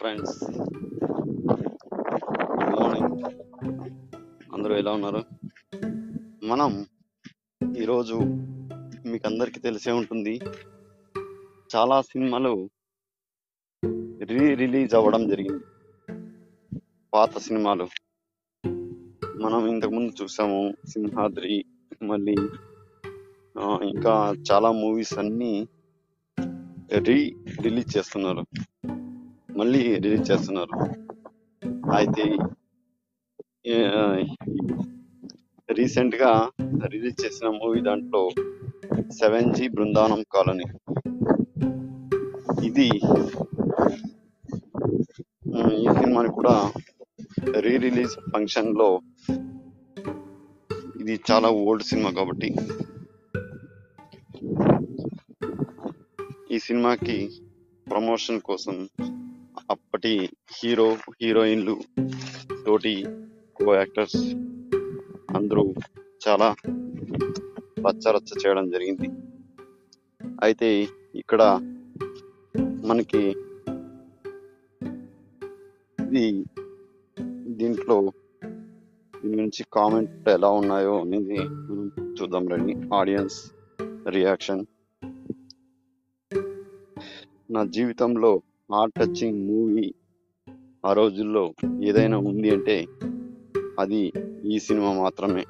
Friends, good morning. అందరూ ఎలా ఉన్నారు? మనం ఈరోజు మీకు అందరికీ తెలిసే ఉంటుంది, చాలా సినిమాలు రిలీజ్ అవ్వడం జరిగింది. పాత సినిమాలు మనం ఇంతకుముందు చూసాము, సింహాద్రి, మళ్ళీ ఇంకా చాలా మూవీస్ అన్నీ రిలీజ్ చేస్తున్నారు, మళ్ళీ రిలీజ్ చేస్తున్నారు. అయితే రీసెంట్గా రిలీజ్ చేసిన మూవీ దాంట్లో 7G బృందావనం కాలనీ. ఈ సినిమాని కూడా రిలీజ్ ఫంక్షన్లో, ఇది చాలా ఓల్డ్ సినిమా కాబట్టి ఈ సినిమాకి ప్రమోషన్ కోసం అప్పటి హీరోయిన్లు తోటి కో యాక్టర్స్ అందరూ చాలా రచ్చరచ్చ చేయడం జరిగింది. అయితే ఇక్కడ మనకి దీని నుంచి కామెంట్ ఎలా ఉన్నాయో అనేది చూద్దాం రండి. Audience reaction. నా జీవితంలో హార్ట్ టచింగ్ మూవీ ఆ రోజుల్లో ఏదైనా ఉంది అంటే అది ఈ సినిమా మాత్రమే.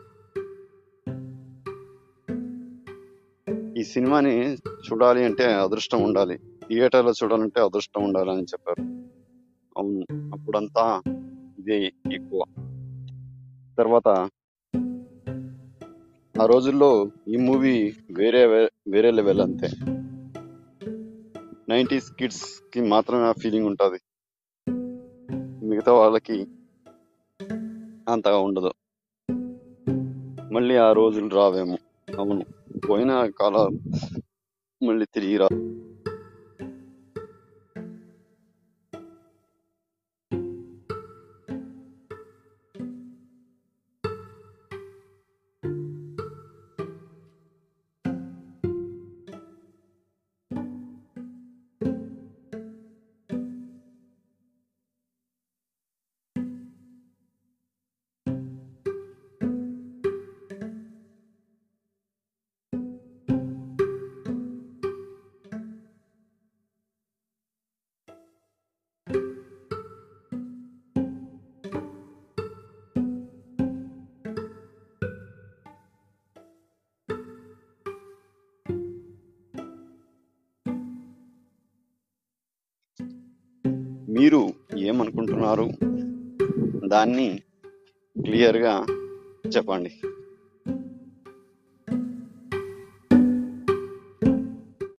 ఈ సినిమాని చూడాలి అంటే అదృష్టం ఉండాలి, థియేటర్లో చూడాలంటే అదృష్టం ఉండాలని చెప్పారు. అవును, అప్పుడంతా ఇదే ఎక్కువ. తర్వాత ఆ రోజుల్లో ఈ మూవీ వేరే లెవెల్. అంతే, 90s కిడ్స్కి మాత్రమే ఆ ఫీలింగ్ ఉంటుంది, మిగతా వాళ్ళకి అంతగా ఉండదు. మళ్ళీ ఆ రోజులు రావేమో. అవును, పోయిన కాలం మళ్ళీ తిరిగి రా. మీరు ఏమనుకుంటున్నారు దాన్ని క్లియర్గా చెప్పండి.